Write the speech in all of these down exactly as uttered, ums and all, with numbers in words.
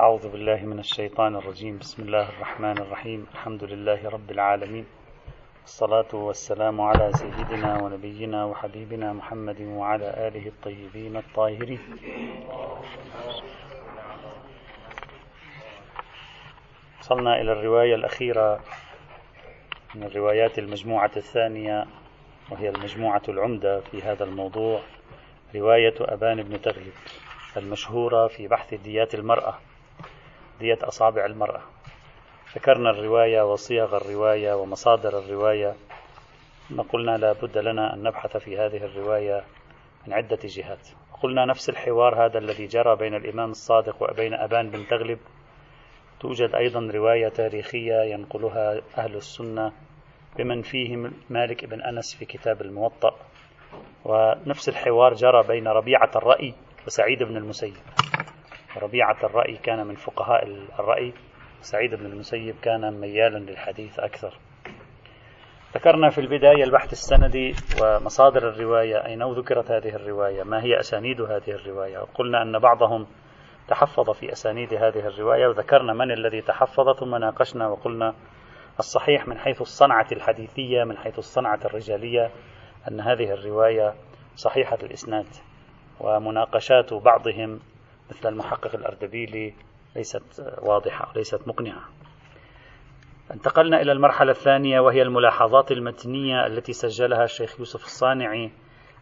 أعوذ بالله من الشيطان الرجيم. بسم الله الرحمن الرحيم. الحمد لله رب العالمين، الصلاة والسلام على سيدنا ونبينا وحبيبنا محمد وعلى آله الطيبين الطاهرين. وصلنا إلى الرواية الأخيرة من الروايات المجموعة الثانية، وهي المجموعة العمدة في هذا الموضوع، رواية أبان بن تغلب المشهورة في بحث ديات المرأة، دية أصابع المرأة. ذكرنا الرواية وصيغ الرواية ومصادر الرواية، ثم قلنا لا بد لنا أن نبحث في هذه الرواية من عدة جهات. قلنا نفس الحوار هذا الذي جرى بين الإمام الصادق وبين أبان بن تغلب توجد أيضا رواية تاريخية ينقلها أهل السنة بمن فيهم مالك بن أنس في كتاب الموطأ، ونفس الحوار جرى بين ربيعة الرأي وسعيد بن المسيب. ربيعة الرأي كان من فقهاء الرأي، سعيد بن المسيب كان ميالا للحديث أكثر. ذكرنا في البداية البحث السندي ومصادر الرواية، أين ذكرت هذه الرواية، ما هي أسانيد هذه الرواية، وقلنا أن بعضهم تحفظ في أسانيد هذه الرواية، وذكرنا من الذي تحفظ، ثم ناقشنا وقلنا الصحيح من حيث الصنعة الحديثية، من حيث الصنعة الرجالية، أن هذه الرواية صحيحة الإسناد، ومناقشات بعضهم مثل المحقق الأردبيلي ليست واضحة، ليست مقنعة. انتقلنا إلى المرحلة الثانية، وهي الملاحظات المتنية التي سجلها الشيخ يوسف الصانعي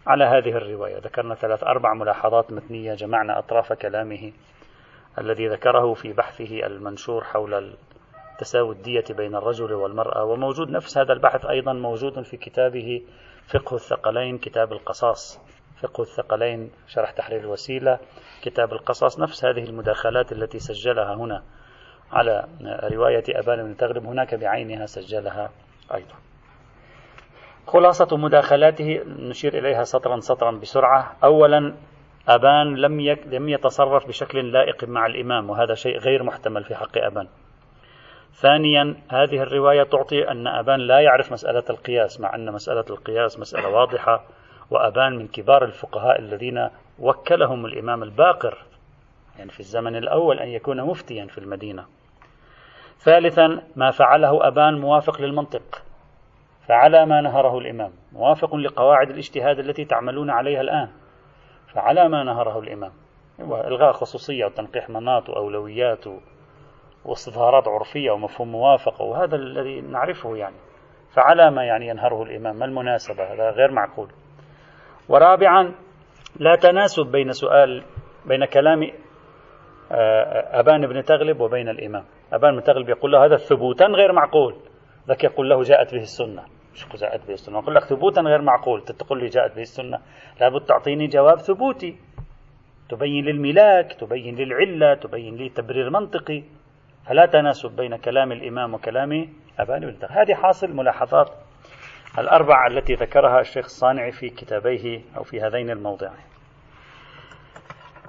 على هذه الرواية. ذكرنا ثلاث أربع ملاحظات متنية، جمعنا أطراف كلامه الذي ذكره في بحثه المنشور حول تساوي الدية بين الرجل والمرأة، وموجود نفس هذا البحث أيضا موجود في كتابه فقه الثقلين، كتاب القصاص، فقه الثقلين شرح تحرير الوسيلة، كتاب القصاص، نفس هذه المداخلات التي سجلها هنا على رواية أبان بن تغلب هناك بعينها سجلها أيضا. خلاصة مداخلاته نشير إليها سطرا سطرا بسرعة. أولا، أبان لم لم يتصرف بشكل لائق مع الإمام، وهذا شيء غير محتمل في حق أبان. ثانيا، هذه الرواية تعطي أن أبان لا يعرف مسألة القياس، مع أن مسألة القياس مسألة واضحة، وأبان من كبار الفقهاء الذين وكلهم الإمام الباقر يعني في الزمن الأول أن يكون مفتيا في المدينة. ثالثا، ما فعله أبان موافق للمنطق، فعلى ما نهره الإمام، موافق لقواعد الاجتهاد التي تعملون عليها الآن، فعلى ما نهره الإمام، وإلغاء خصوصية وتنقيح مناط وأولويات واستظهارات عرفية ومفهوم موافقة، وهذا الذي نعرفه يعني، فعلى ما يعني ينهره الإمام، ما المناسبة، هذا غير معقول. ورابعا، لا تناسب بين سؤال بين كلام أبان بن تغلب وبين الإمام. أبان بن تغلب يقول له هذا ثبوتا غير معقول، ذاك يقول له جاءت به السنة. شو جاءت به السنة؟ أقول لك ثبوتا غير معقول، تقول لي جاءت به السنة، لابد تعطيني جواب ثبوتي، تبين لي الملاك، تبين لي العلة، تبين لي تبرير منطقي. فلا تناسب بين كلام الإمام وكلام أبان بن تغلب. هذه حاصل ملاحظات الأربع التي ذكرها الشيخ الصانعي في كتابيه أو في هذين الموضعين.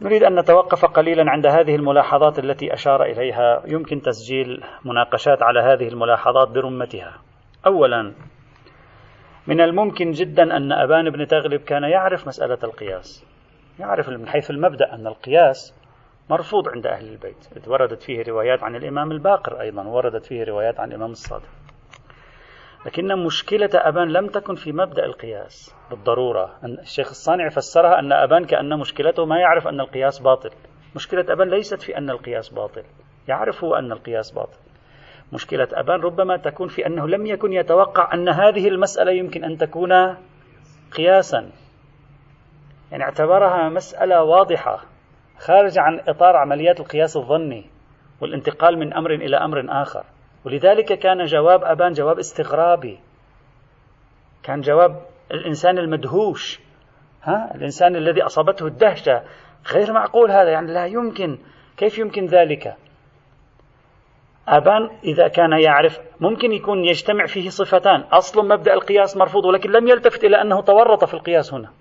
نريد أن نتوقف قليلا عند هذه الملاحظات التي أشار إليها، يمكن تسجيل مناقشات على هذه الملاحظات برمتها. أولا، من الممكن جدا أن أبان بن تغلب كان يعرف مسألة القياس، يعرف من حيث المبدأ أن القياس مرفوض عند أهل البيت، إذ وردت فيه روايات عن الإمام الباقر أيضا، وردت فيه روايات عن الإمام الصادق. لكن مشكلة أبان لم تكن في مبدأ القياس بالضرورة. الشيخ الصانع فسرها أن أبان كأن مشكلته ما يعرف أن القياس باطل. مشكلة أبان ليست في أن القياس باطل، يعرف هو أن القياس باطل. مشكلة أبان ربما تكون في أنه لم يكن يتوقع أن هذه المسألة يمكن أن تكون قياسا، يعني اعتبرها مسألة واضحة خارجة عن إطار عمليات القياس الظني والانتقال من أمر إلى أمر آخر. ولذلك كان جواب أبان جواب استغرابي، كان جواب الإنسان المدهوش، ها؟ الإنسان الذي أصابته الدهشة، غير معقول هذا، يعني لا يمكن، كيف يمكن ذلك؟ أبان إذا كان يعرف، ممكن يكون يجتمع فيه صفتان، أصل مبدأ القياس مرفوض، ولكن لم يلتفت إلى أنه تورط في القياس هنا،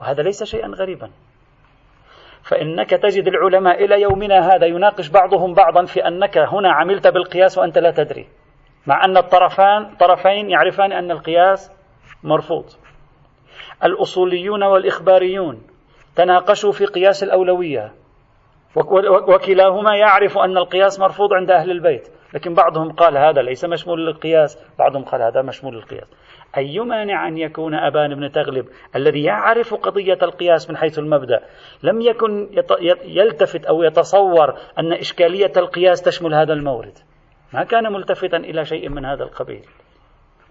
وهذا ليس شيئا غريبا. فإنك تجد العلماء إلى يومنا هذا يناقش بعضهم بعضا في أنك هنا عملت بالقياس وأنت لا تدري، مع أن الطرفان طرفين يعرفان أن القياس مرفوض. الأصوليون والإخباريون تناقشوا في قياس الأولوية، وكلاهما يعرف أن القياس مرفوض عند أهل البيت، لكن بعضهم قال هذا ليس مشمول للقياس، بعضهم قال هذا مشمول للقياس. أي مانع أن يكون أبان بن تغلب الذي يعرف قضية القياس من حيث المبدأ لم يكن يلتفت أو يتصور أن إشكالية القياس تشمل هذا المورد، ما كان ملتفتا إلى شيء من هذا القبيل.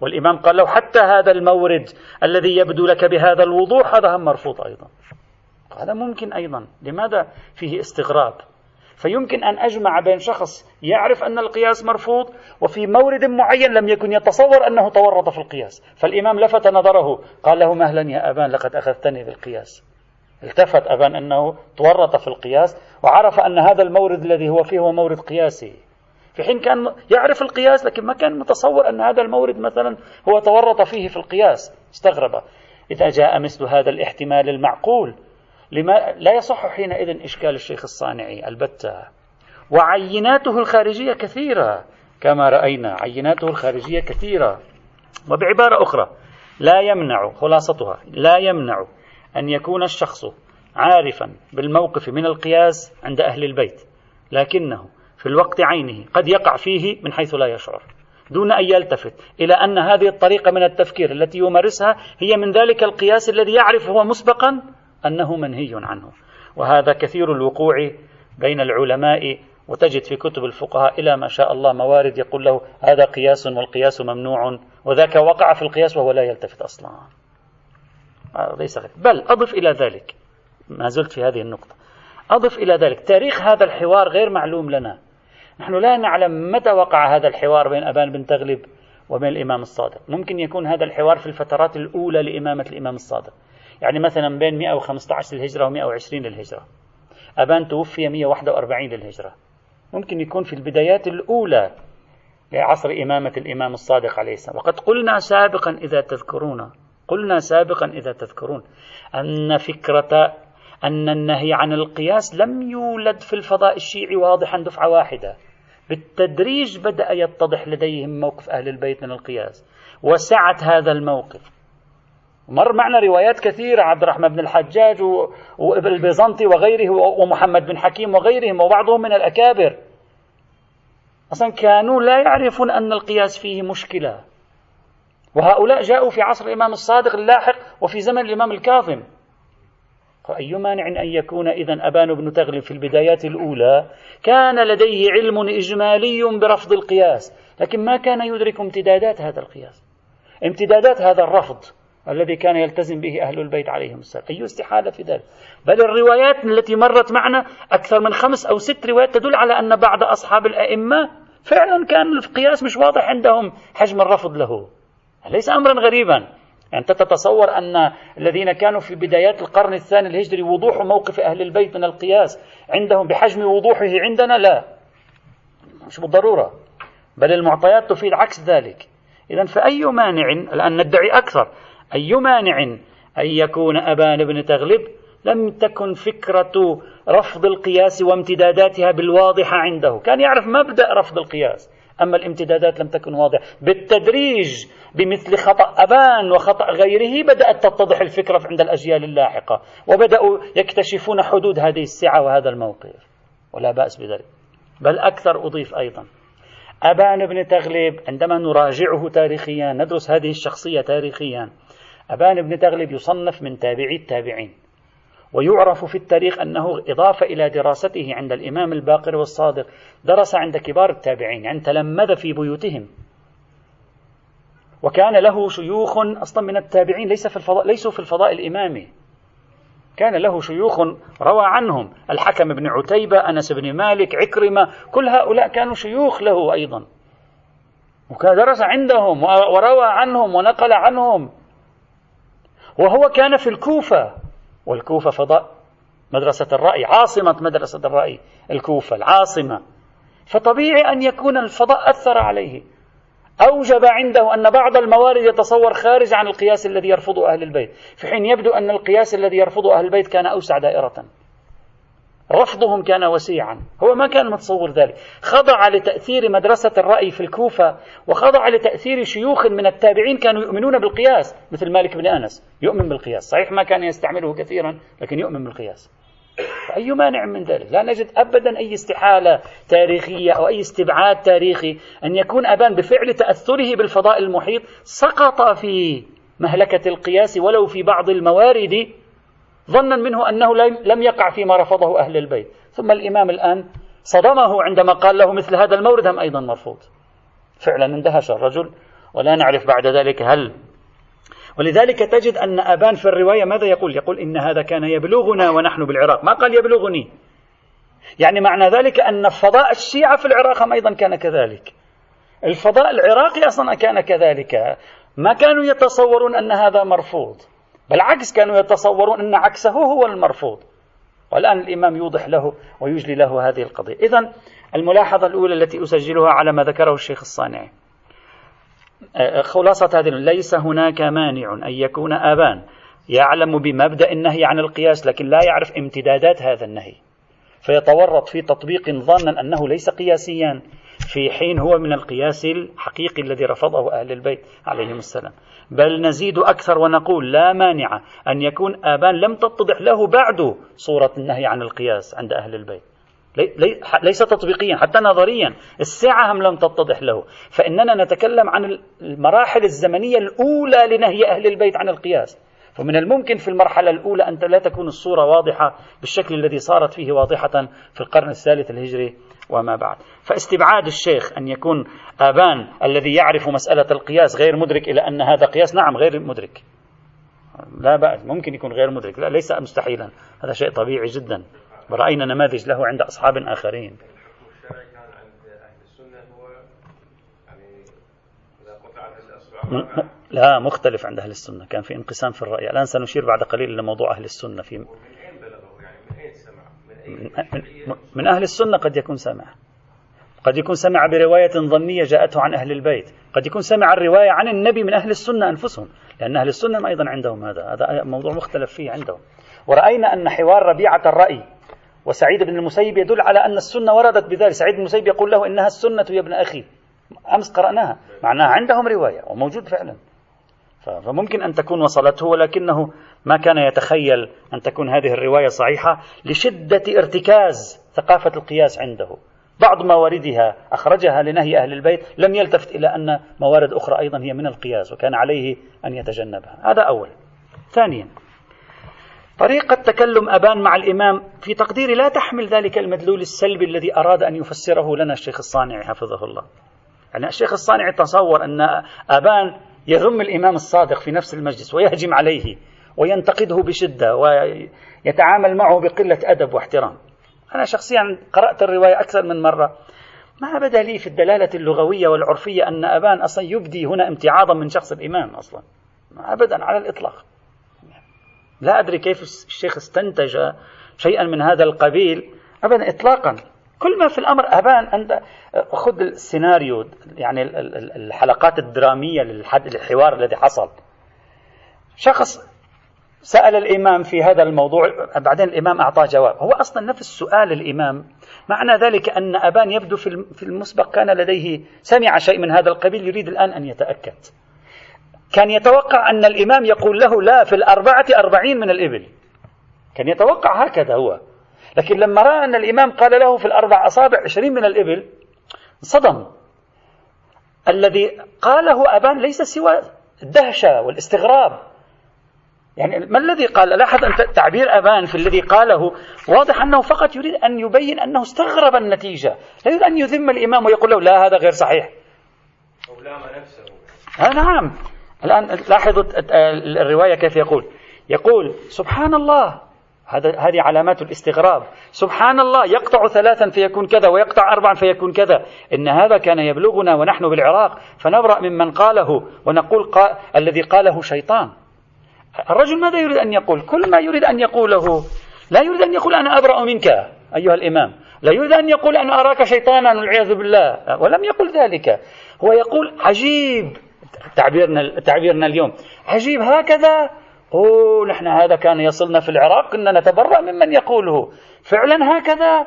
والإمام قال لو حتى هذا المورد الذي يبدو لك بهذا الوضوح هذا هم مرفوض أيضا، هذا ممكن أيضا، لماذا فيه استغراب؟ فيمكن أن أجمع بين شخص يعرف أن القياس مرفوض وفي مورد معين لم يكن يتصور أنه تورط في القياس. فالإمام لفت نظره قال له مهلا يا أبان لقد أخذتني بالقياس. التفت أبان أنه تورط في القياس وعرف أن هذا المورد الذي هو فيه هو مورد قياسي، في حين كان يعرف القياس لكن ما كان متصور أن هذا المورد مثلا هو تورط فيه في القياس، استغرب. إذا جاء مثل هذا الاحتمال المعقول لما لا يصح حينئذ إشكال الشيخ الصانعي البتة. وعيناته الخارجية كثيرة كما رأينا، عيناته الخارجية كثيرة. وبعبارة أخرى لا يمنع، خلاصتها لا يمنع أن يكون الشخص عارفا بالموقف من القياس عند أهل البيت، لكنه في الوقت عينه قد يقع فيه من حيث لا يشعر دون أن يلتفت إلى أن هذه الطريقة من التفكير التي يمارسها هي من ذلك القياس الذي يعرف هو مسبقا أنه منهي عنه. وهذا كثير الوقوع بين العلماء، وتجد في كتب الفقهاء إلى ما شاء الله موارد يقول له هذا قياس والقياس ممنوع، وذاك وقع في القياس وهو لا يلتفت أصلا. ليس غير، بل أضف إلى ذلك، ما زلت في هذه النقطة، أضف إلى ذلك تاريخ هذا الحوار غير معلوم لنا، نحن لا نعلم متى وقع هذا الحوار بين أبان بن تغلب وبين الإمام الصادق. ممكن يكون هذا الحوار في الفترات الأولى لإمامة الإمام الصادق، يعني مثلا بين مئة وخمسة عشر للهجرة ومئة وعشرين للهجرة، أبان توفي مئة وواحد وأربعين للهجرة، ممكن يكون في البدايات الأولى لعصر إمامة الإمام الصادق عليه السلام. وقد قلنا سابقا إذا تذكرون، قلنا سابقا إذا تذكرون أن فكرة أن النهي عن القياس لم يولد في الفضاء الشيعي واضحا دفعة واحدة، بالتدريج بدأ يتضح لديهم موقف أهل البيت من القياس وسعة هذا الموقف. مر معنا روايات كثيرة، عبد الرحمن بن الحجاج والبيزنطي وغيره ومحمد بن حكيم وغيرهم وبعضهم من الأكابر أصلا كانوا لا يعرفون أن القياس فيه مشكلة، وهؤلاء جاءوا في عصر الإمام الصادق اللاحق وفي زمن الإمام الكاظم. فأي مانع أن يكون إذن أبان بن تغلب في البدايات الأولى كان لديه علم إجمالي برفض القياس، لكن ما كان يدرك امتدادات هذا القياس، امتدادات هذا الرفض الذي كان يلتزم به أهل البيت عليهم السلام. أي استحالة في ذلك، بل الروايات التي مرت معنا أكثر من خمس أو ست روايات تدل على أن بعض أصحاب الأئمة فعلا كان القياس مش واضح عندهم حجم الرفض له، ليس أمرا غريبا. أنت تتصور أن الذين كانوا في بدايات القرن الثاني الهجري وضوح موقف أهل البيت من القياس عندهم بحجم وضوحه عندنا؟ لا، مش بالضرورة، بل المعطيات تفيد عكس ذلك. إذن فأي مانع، الآن ندعي أكثر، أي مانع أن يكون أبان بن تغلب لم تكن فكرة رفض القياس وامتداداتها بالواضحة عنده، كان يعرف مبدأ رفض القياس أما الامتدادات لم تكن واضحة. بالتدريج بمثل خطأ أبان وخطأ غيره بدأت تتضح الفكرة عند الأجيال اللاحقة، وبدأوا يكتشفون حدود هذه السعة وهذا الموقف، ولا بأس بذلك. بل أكثر، أضيف أيضا أبان بن تغلب عندما نراجعه تاريخيا، ندرس هذه الشخصية تاريخيا، أبان بن تغلب يصنف من تابعي التابعين، ويعرف في التاريخ أنه إضافة إلى دراسته عند الإمام الباقر والصادق درس عند كبار التابعين، عند تلمذ في بيوتهم، وكان له شيوخ أصلا من التابعين ليس في الفضاء، ليسوا في الفضاء الإمامي، كان له شيوخ روى عنهم الحكم بن عتيبة، أنس بن مالك، عكرمة، كل هؤلاء كانوا شيوخ له أيضا، وكان درس عندهم وروى عنهم ونقل عنهم. وهو كان في الكوفة، والكوفة فضاء مدرسة الرأي، عاصمة مدرسة الرأي الكوفة العاصمة، فطبيعي أن يكون الفضاء أثر عليه، أوجب عنده أن بعض الموارد يتصور خارج عن القياس الذي يرفضه أهل البيت، في حين يبدو أن القياس الذي يرفضه أهل البيت كان أوسع دائرة، رفضهم كان وسيعا، هو ما كان متصور ذلك. خضع لتأثير مدرسة الرأي في الكوفة، وخضع لتأثير شيوخ من التابعين كانوا يؤمنون بالقياس، مثل مالك بن أنس يؤمن بالقياس، صحيح ما كان يستعمله كثيرا لكن يؤمن بالقياس، فأي مانع من ذلك؟ لا نجد أبدا أي استحالة تاريخية أو أي استبعاد تاريخي أن يكون أبان بفعل تأثره بالفضاء المحيط سقط في مهلكة القياس ولو في بعض الموارد ظنا منه أنه لم يقع فيما رفضه أهل البيت. ثم الإمام الآن صدمه عندما قال له مثل هذا المورد هم أيضا مرفوض، فعلا اندهش الرجل ولا نعرف بعد ذلك هل. ولذلك تجد أن أبان في الرواية ماذا يقول؟ يقول إن هذا كان يبلغنا ونحن بالعراق، ما قال يبلغني. يعني معنى ذلك أن فضاء الشيعة في العراق هم أيضا كان كذلك، الفضاء العراقي أصلا كان كذلك، ما كانوا يتصورون أن هذا مرفوض، بالعكس كانوا يتصورون أن عكسه هو المرفوض. والآن الإمام يوضح له ويجلي له هذه القضية. إذن الملاحظة الأولى التي أسجلها على ما ذكره الشيخ الصانعي، خلاصة هذه: ليس هناك مانع أن يكون أبان يعلم بمبدأ النهي عن القياس لكن لا يعرف امتدادات هذا النهي، فيتورط في تطبيق ظانا أنه ليس قياسيا في حين هو من القياس الحقيقي الذي رفضه أهل البيت عليهم السلام. بل نزيد أكثر ونقول لا مانع أن يكون آبان لم تتضح له بعد صورة النهي عن القياس عند أهل البيت، ليس تطبيقيا حتى نظريا، الساعة هم لم تتضح له، فإننا نتكلم عن المراحل الزمنية الأولى لنهي أهل البيت عن القياس، فمن الممكن في المرحلة الأولى أن لا تكون الصورة واضحة بالشكل الذي صارت فيه واضحة في القرن الثالث الهجري وما بعد. فاستبعاد الشيخ أن يكون آبان الذي يعرف مسألة القياس غير مدرك إلى أن هذا قياس، نعم غير مدرك لا بأس، ممكن يكون غير مدرك، لا ليس مستحيلا، هذا شيء طبيعي جدا، ورأينا نماذج له عند أصحاب آخرين. لا مختلف عند أهل السنة، كان في انقسام في الرأي، الآن سنشير بعد قليل إلى موضوع أهل السنة في من أين بلغوا، يعني من أين سمع، من أين من, من أهل السنة. قد يكون سمع، قد يكون سمع برواية ظنية جاءته عن أهل البيت، قد يكون سمع الرواية عن النبي من أهل السنة أنفسهم، لأن أهل السنة أيضا عندهم هذا، هذا موضوع مختلف فيه عندهم. ورأينا أن حوار ربيعة الرأي وسعيد بن المسيب يدل على أن السنة وردت بذلك، سعيد بن المسيب يقول له إنها السنة يا ابن أخي، أمس قرأناها، معناها عندهم رواية وموجود فعلا، فممكن أن تكون وصلته، ولكنه ما كان يتخيل أن تكون هذه الرواية صحيحة لشدة ارتكاز ثقافة القياس عنده. بعض مواردها أخرجها لنهي أهل البيت، لم يلتفت إلى أن موارد أخرى أيضا هي من القياس وكان عليه أن يتجنبها. هذا أولا. ثانيا، طريقة تكلم أبان مع الإمام في تقديري لا تحمل ذلك المدلول السلبي الذي أراد أن يفسره لنا الشيخ الصانعي حفظه الله. يعني الشيخ الصانعي تصور أن أبان يذم الإمام الصادق في نفس المجلس ويهجم عليه وينتقده بشدة ويتعامل معه بقلة أدب واحترام. أنا شخصيا قرأت الرواية أكثر من مرة، ما بدا لي في الدلالة اللغوية والعرفية أن أبان أصلا يبدي هنا امتعاضا من شخص الإمام أصلا، أبدا على الإطلاق. لا أدري كيف الشيخ استنتج شيئا من هذا القبيل، أبدا إطلاقا. كل ما في الأمر أبان أن خذ السيناريو، يعني الحلقات الدرامية للحوار الذي حصل. شخص سأل الإمام في هذا الموضوع، بعدين الإمام أعطاه جواب، هو أصلا نفس السؤال الإمام، معنى ذلك أن أبان يبدو في المسبق كان لديه سمع شيء من هذا القبيل، يريد الآن أن يتأكد. كان يتوقع أن الإمام يقول له لا في الأربعة أربعين من الإبل، كان يتوقع هكذا هو، لكن لما رأى أن الإمام قال له في الأربع أصابع عشرين من الإبل صدم. الذي قاله أبان ليس سوى الدهشة والاستغراب. يعني ما الذي قال؟ لاحظ أن تعبير أبان في الذي قاله واضح أنه فقط يريد أن يبين أنه استغرب النتيجة، لا يريد أن يذم الإمام ويقول له لا هذا غير صحيح أو لام نفسه. آه نعم. الآن لاحظوا الرواية كيف يقول، يقول سبحان الله، هذه علامات الاستغراب، سبحان الله، يقطع ثلاثا فيكون كذا ويقطع أربعا فيكون كذا، إن هذا كان يبلغنا ونحن بالعراق فنبرأ ممن قاله ونقول قا... الذي قاله شيطان. الرجل ماذا يريد أن يقول؟ كل ما يريد أن يقوله، لا يريد أن يقول أنا أبرأ منك أيها الإمام، لا يريد أن يقول أنا أراك شيطانا والعياذ بالله، ولم يقل ذلك. هو يقول عجيب، تعبيرنا تعبيرنا اليوم عجيب هكذا، أوه نحن هذا كان يصلنا في العراق أننا نتبرأ ممن يقوله، فعلا هكذا،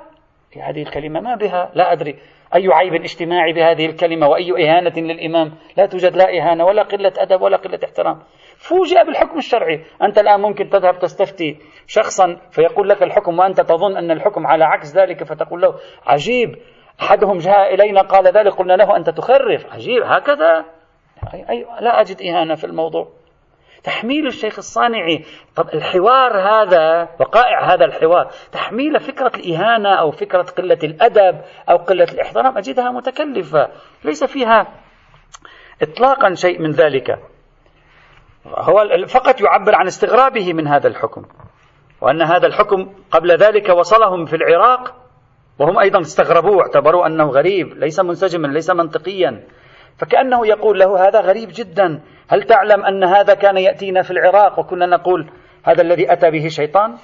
هذه الكلمة ما بها، لا أدري أي عيب اجتماعي بهذه الكلمة وأي إهانة للإمام، لا توجد لا إهانة ولا قلة أدب ولا قلة احترام. فوجئ بالحكم الشرعي. أنت الآن ممكن تذهب تستفتي شخصا فيقول لك الحكم وأنت تظن أن الحكم على عكس ذلك، فتقول له عجيب، أحدهم جاء إلينا قال ذلك قلنا له أنت تخرف، عجيب هكذا. أي لا أجد إهانة في الموضوع. تحميل الشيخ الصانعي، طب الحوار هذا، وقائع هذا الحوار، تحميل فكرة الإهانة أو فكرة قلة الأدب أو قلة الإحترام أجدها متكلفة، ليس فيها إطلاقا شيء من ذلك. هو فقط يعبر عن استغرابه من هذا الحكم، وأن هذا الحكم قبل ذلك وصلهم في العراق وهم أيضا استغربوا، اعتبروا أنه غريب، ليس منسجما، ليس منطقيا. فكأنه يقول له هذا غريب جدا، هل تعلم أن هذا كان يأتينا في العراق وكنا نقول هذا الذي أتى به شيطان؟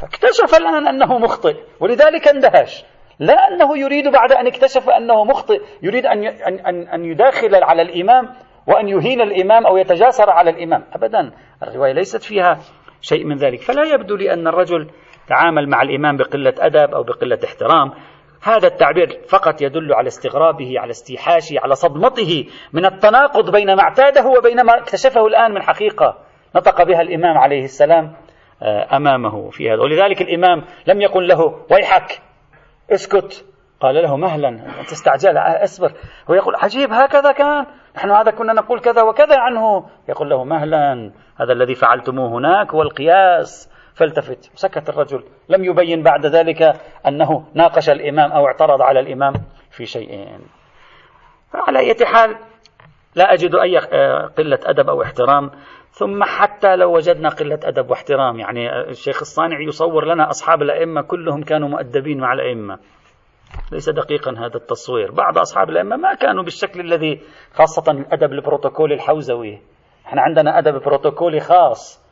فاكتشف الآن أنه مخطئ، ولذلك اندهش. لا أنه يريد بعد أن اكتشف أنه مخطئ يريد أن أن أن يداخل على الإمام وأن يهين الإمام أو يتجاسر على الإمام، أبدا، الرواية ليست فيها شيء من ذلك. فلا يبدو لي أن الرجل تعامل مع الإمام بقلة أدب أو بقلة احترام. هذا التعبير فقط يدل على استغرابه، على استيحاشه، على صدمته من التناقض بين ما اعتاده وبين ما اكتشفه الآن من حقيقة نطق بها الإمام عليه السلام أمامه في هذا. ولذلك الإمام لم يقل له ويحك اسكت، قال له مهلا تستعجل أصبر. هو يقول عجيب هكذا كان، نحن هذا كنا نقول كذا وكذا عنه. يقول له مهلا، هذا الذي فعلتموه هناك هو القياس، فالتفت. سكت الرجل، لم يبين بعد ذلك أنه ناقش الإمام أو اعترض على الإمام في شيء. فعلى أي حال لا أجد أي قلة أدب أو احترام. ثم حتى لو وجدنا قلة أدب واحترام، يعني الشيخ الصانعي يصور لنا أصحاب الأئمة كلهم كانوا مؤدبين مع الأئمة، ليس دقيقا هذا التصوير. بعض أصحاب الأئمة ما كانوا بالشكل الذي، خاصة الأدب البروتوكولي الحوزوي، احنا عندنا أدب بروتوكولي خاص،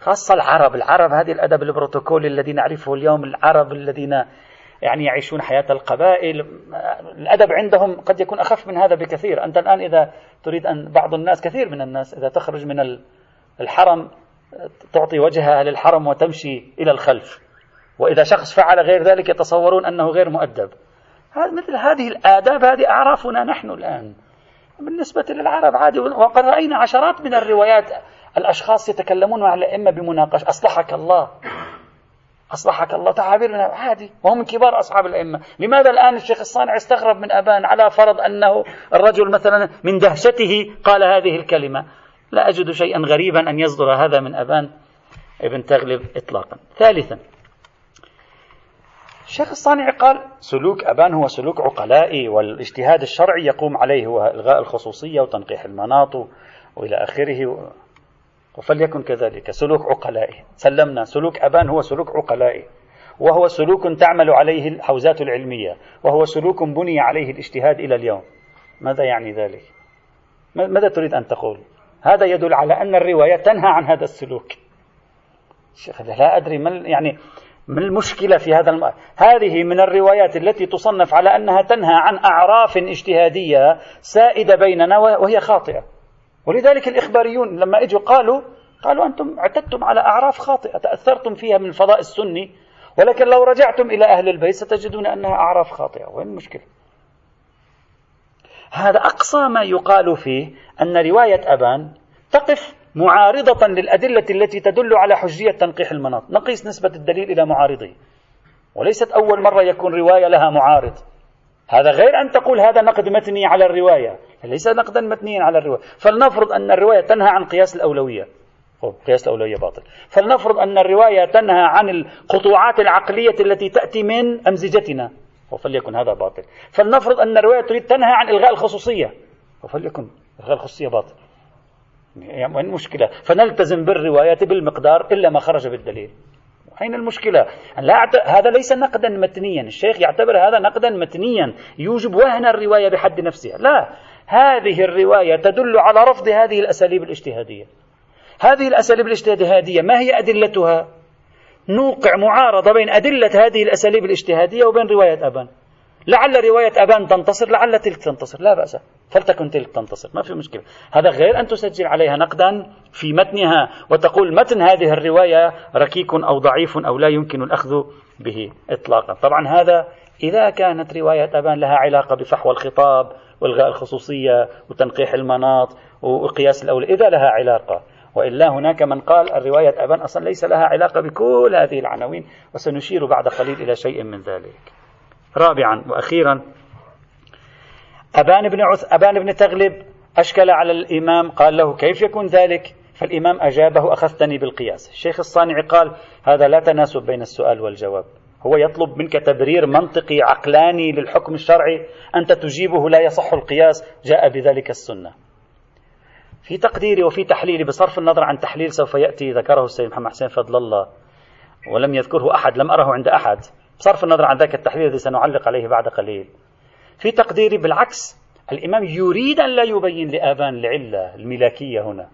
خاصة العرب. العرب هذه الأدب البروتوكولي الذي نعرفه اليوم، العرب الذين يعني يعيشون حياة القبائل، الأدب عندهم قد يكون أخف من هذا بكثير. أنت الآن إذا تريد أن بعض الناس، كثير من الناس إذا تخرج من الحرم تعطي وجهها للحرم وتمشي إلى الخلف، وإذا شخص فعل غير ذلك يتصورون أنه غير مؤدب. مثل هذه الآداب هذه أعرافنا نحن الآن، بالنسبة للعرب عادي. وقد رأينا عشرات من الروايات، الأشخاص يتكلمون مع الأئمة بمناقشة، أصلحك الله أصلحك الله، تعابيرنا عادي، وهم من كبار أصحاب الأئمة. لماذا الآن الشيخ الصانعي استغرب من أبان على فرض أنه الرجل مثلا من دهشته قال هذه الكلمة؟ لا أجد شيئا غريبا أن يصدر هذا من أبان ابن تغلب إطلاقا. ثالثا، الشيخ الصانعي قال سلوك أبان هو سلوك عقلائي، والاجتهاد الشرعي يقوم عليه، هو إلغاء الخصوصية وتنقيح المناط وإلى آخره، فليكن كذلك، سلوك عقلائي. سلمنا سلوك أبان هو سلوك عقلائي، وهو سلوك تعمل عليه الحوزات العلمية، وهو سلوك بني عليه الاجتهاد إلى اليوم. ماذا يعني ذلك؟ ماذا تريد أن تقول؟ هذا يدل على أن الرواية تنهى عن هذا السلوك. لا أدري من يعني من المشكلة في هذا الم... هذه من الروايات التي تصنف على أنها تنهى عن أعراف اجتهادية سائدة بيننا وهي خاطئة. ولذلك الإخباريون لما إجوا قالوا قالوا أنتم اعتدتم على أعراف خاطئة، تأثرتم فيها من الفضاء السني، ولكن لو رجعتم إلى أهل البيت ستجدون أنها أعراف خاطئة. وين المشكلة؟ هذا أقصى ما يقال فيه أن رواية أبان تقف معارضة للأدلة التي تدل على حجية تنقيح المناط. نقيس نسبة الدليل إلى معارضه، وليست أول مرة يكون رواية لها معارض. هذا غير أن تقول هذا نقد متني على الرواية، ليس نقدا متنيا على الرواية. فلنفرض أن الرواية تنهى عن قياس الأولوية، قياس الأولوية باطل. فلنفرض أن الرواية تنهى عن القطوعات العقلية التي تأتي من أمزجتنا، فليكن هذا باطل. فلنفرض أن الرواية تريد تنهى عن إلغاء الخصوصية، فليكن إلغاء الخصوصية باطل. يعني المشكلة فنلتزم بالروايات بالمقدار إلا ما خرج بالدليل. أين المشكلة؟ لا أعت... هذا ليس نقدا متنيا، الشيخ يعتبر هذا نقدا متنيا يوجب وهن الرواية بحد نفسها. لا، هذه الرواية تدل على رفض هذه الأساليب الاجتهادية. هذه الأساليب الاجتهادية ما هي أدلتها؟ نوقع معارضة بين أدلة هذه الأساليب الاجتهادية وبين رواية أبان. لعل رواية أبان تنتصر، لعل تلك تنتصر، لا بأس، فلتكن تلك تنتصر، ما في مشكلة. هذا غير أن تسجل عليها نقدا في متنها وتقول متن هذه الرواية ركيك أو ضعيف أو لا يمكن الأخذ به إطلاقا. طبعا هذا إذا كانت رواية أبان لها علاقة بفحوى الخطاب والغاء الخصوصية وتنقيح المناط وقياس الأولى، إذا لها علاقة، وإلا هناك من قال الرواية أبان أصلا ليس لها علاقة بكل هذه العناوين، وسنشير بعد قليل إلى شيء من ذلك. رابعا وأخيرا، أبان بن عث أبان بن تغلب أشكل على الإمام، قال له كيف يكون ذلك؟ فالإمام أجابه أخذتني بالقياس. الشيخ الصانعي قال هذا لا تناسب بين السؤال والجواب، هو يطلب منك تبرير منطقي عقلاني للحكم الشرعي، أنت تجيبه لا يصح القياس، جاء بذلك السنة. في تقديري وفي تحليلي بصرف النظر عن تحليل سوف يأتي ذكره السيد محمد حسين فضل الله ولم يذكره أحد، لم أره عند أحد، بصرف النظر عن ذاك التحليل الذي سنعلق عليه بعد قليل، في تقديري بالعكس الإمام يريد أن لا يبين لآبان العلة الملاكية هنا،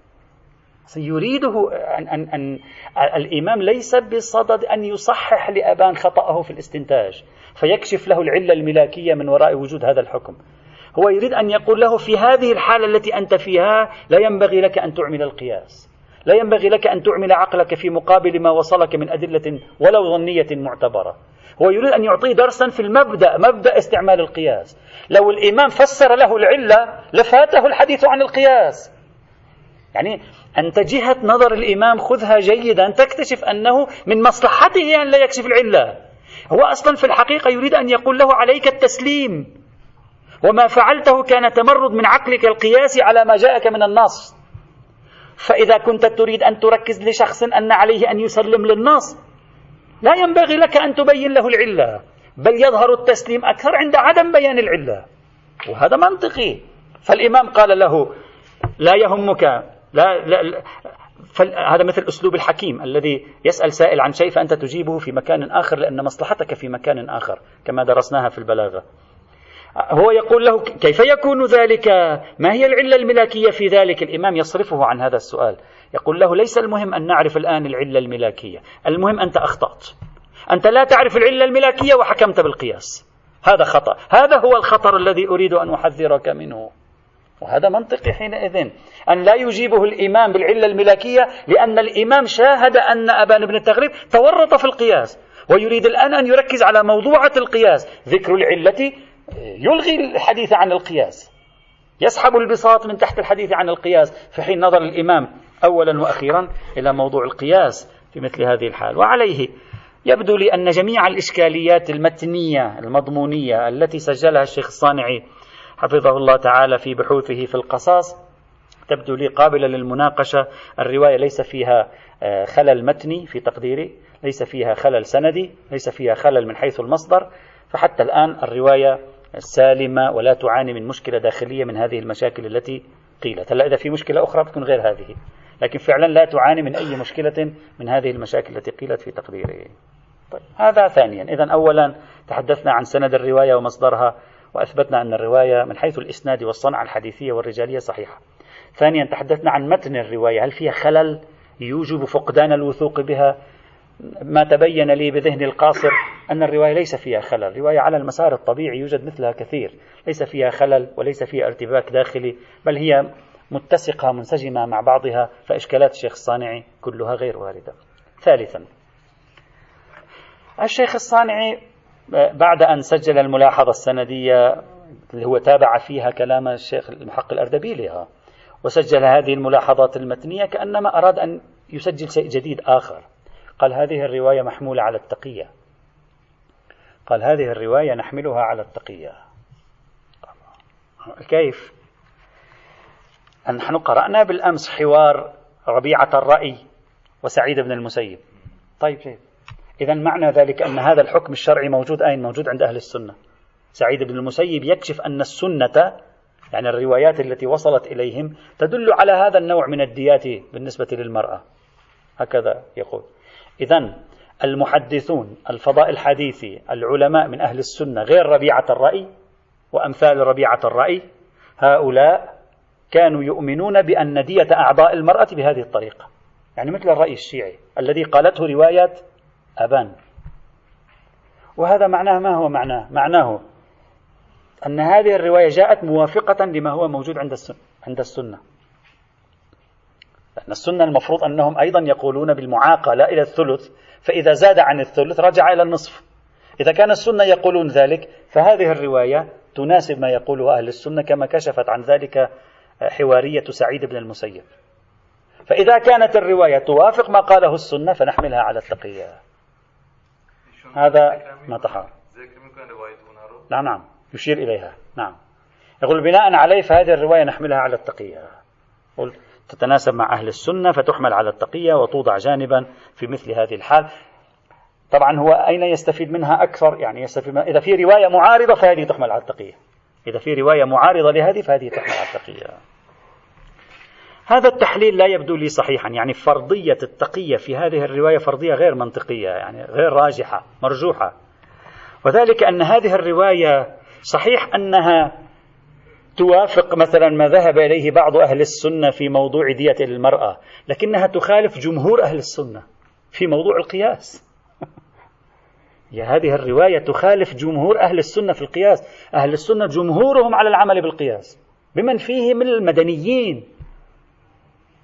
يريده أن, أن, أن الإمام ليس بصدد أن يصحح لأبان خطأه في الاستنتاج فيكشف له العلة الملاكية من وراء وجود هذا الحكم، هو يريد أن يقول له في هذه الحالة التي أنت فيها لا ينبغي لك أن تعمل القياس، لا ينبغي لك أن تعمل عقلك في مقابل ما وصلك من أدلة ولو ظنية معتبرة. هو يريد أن يعطيه درسا في المبدأ، مبدأ استعمال القياس. لو الإمام فسر له العلة لفاته الحديث عن القياس. يعني أنت جهة نظر الإمام خذها جيدا، تكتشف أنه من مصلحته أن لا يكشف العلة، هو أصلا في الحقيقة يريد أن يقول له عليك التسليم، وما فعلته كان تمرد من عقلك القياسي على ما جاءك من النص، فإذا كنت تريد أن تركز لشخص أن عليه أن يسلم للنص لا ينبغي لك أن تبين له العلة، بل يظهر التسليم أكثر عند عدم بيان العلة، وهذا منطقي. فالإمام قال له لا يهمك لا لا لا هذا مثل أسلوب الحكيم الذي يسأل سائل عن شيء فأنت تجيبه في مكان آخر لأن مصلحتك في مكان آخر، كما درسناها في البلاغة. هو يقول له كيف يكون ذلك؟ ما هي العلة الملاكية في ذلك؟ الإمام يصرفه عن هذا السؤال، يقول له ليس المهم أن نعرف الآن العلة الملاكية، المهم أنت أخطأت، أنت لا تعرف العلة الملاكية وحكمت بالقياس، هذا خطأ، هذا هو الخطر الذي أريد أن أحذرك منه. وهذا منطقي حينئذ أن لا يجيبه الإمام بالعلة الملاكية، لأن الإمام شاهد أن أبان بن تغلب تورط في القياس ويريد الآن أن يركز على موضوعة القياس. ذكر العلة يلغي الحديث عن القياس، يسحب البساط من تحت الحديث عن القياس، في حين نظر الإمام أولا وأخيرا إلى موضوع القياس في مثل هذه الحال. وعليه يبدو لي أن جميع الإشكاليات المتنية المضمونية التي سجلها الشيخ الصانعي حفظه الله تعالى في بحوثه في القصاص تبدو لي قابلة للمناقشة. الرواية ليس فيها خلل متني في تقديري، ليس فيها خلل سندي، ليس فيها خلل من حيث المصدر، فحتى الآن الرواية سالمة ولا تعاني من مشكلة داخلية من هذه المشاكل التي قيلت. هلا إذا في مشكلة أخرى بتكون غير هذه، لكن فعلا لا تعاني من أي مشكلة من هذه المشاكل التي قيلت في تقديري. طيب هذا ثانيا. إذن أولا تحدثنا عن سند الرواية ومصدرها، وأثبتنا أن الرواية من حيث الإسناد والصنعة الحديثية والرجالية صحيحة. ثانيا تحدثنا عن متن الرواية، هل فيها خلل يوجب فقدان الوثوق بها؟ ما تبين لي بذهن القاصر أن الرواية ليس فيها خلل، الرواية على المسار الطبيعي يوجد مثلها كثير، ليس فيها خلل وليس فيها ارتباك داخلي، بل هي متسقة منسجمة مع بعضها، فإشكالات الشيخ الصانعي كلها غير واردة. ثالثا الشيخ الصانعي بعد أن سجل الملاحظة السندية اللي هو تابع فيها كلام الشيخ المحقق الأردبيلي، وسجل هذه الملاحظات المتنية، كأنما أراد أن يسجل شيء جديد آخر. قال هذه الرواية محمولة على التقية، قال هذه الرواية نحملها على التقية. كيف؟ نحن قرأنا بالأمس حوار ربيعة الرأي وسعيد بن المسيب. طيب شيء إذا معنى ذلك أن هذا الحكم الشرعي موجود أين؟ موجود عند أهل السنة. سعيد بن المسيب يكشف أن السنة، يعني الروايات التي وصلت إليهم، تدل على هذا النوع من الديات بالنسبة للمرأة، هكذا يقول. إذن المحدثون، الفضاء الحديثي، العلماء من أهل السنة غير ربيعة الرأي وأمثال ربيعة الرأي، هؤلاء كانوا يؤمنون بأن دية أعضاء المرأة بهذه الطريقة، يعني مثل الرأي الشيعي الذي قالته رواية أبان. وهذا معناه، ما هو معناه؟ معناه أن هذه الرواية جاءت موافقة لما هو موجود عند السنة، عند السنة. لأن السنة المفروض أنهم أيضا يقولون بالمعاقلة إلى الثلث، فإذا زاد عن الثلث رجع إلى النصف، إذا كان السنة يقولون ذلك فهذه الرواية تناسب ما يقوله أهل السنة، كما كشفت عن ذلك حوارية سعيد بن المسيب. فإذا كانت الرواية توافق ما قاله السنة فنحملها على التقية. هذا ما تحرر. نعم نعم يشير إليها. نعم يقول بناء عليه فهذه الرواية نحملها على التقية، تتناسب مع أهل السنة فتحمل على التقية وتوضع جانبا في مثل هذه الحال. طبعا هو أين يستفيد منها أكثر؟ يعني يستفيد منها إذا في رواية معارضة فهذه تحمل على التقية، إذا في رواية معارضة لهذه فهذه تحمل على التقية. هذا التحليل لا يبدو لي صحيحا، يعني فرضية التقية في هذه الرواية فرضية غير منطقية، يعني غير راجحة مرجوحة. وذلك أن هذه الرواية صحيح أنها توافق مثلا ما ذهب إليه بعض أهل السنة في موضوع دية المرأة، لكنها تخالف جمهور أهل السنة في موضوع القياس. يا هذه الرواية تخالف جمهور أهل السنة في القياس. أهل السنة جمهورهم على العمل بالقياس، بمن فيه من المدنيين.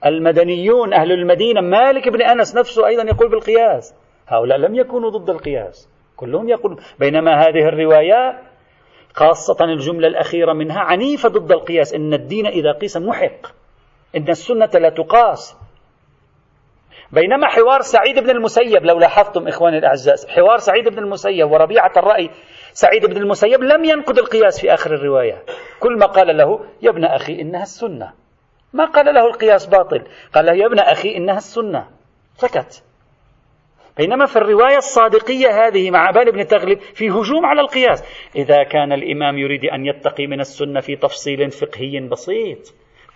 المدنيون أهل المدينة، مالك بن أنس نفسه أيضا يقول بالقياس، هؤلاء لم يكونوا ضد القياس، كلهم يقولون. بينما هذه الرواية خاصة الجملة الأخيرة منها عنيفة ضد القياس، إن الدين إذا قيس محق، إن السنة لا تقاس. بينما حوار سعيد بن المسيب، لو لاحظتم إخواني الأعزاء، حوار سعيد بن المسيب وربيعة الرأي، سعيد بن المسيب لم ينقد القياس في آخر الرواية، كل ما قال له يا ابن أخي إنها السنة، ما قال له القياس باطل، قال له يا ابن أخي إنها السنة، سكت. بينما في الرواية الصادقية هذه مع أبان بن تغلب في هجوم على القياس، إذا كان الإمام يريد أن يتقي من السنة في تفصيل فقهي بسيط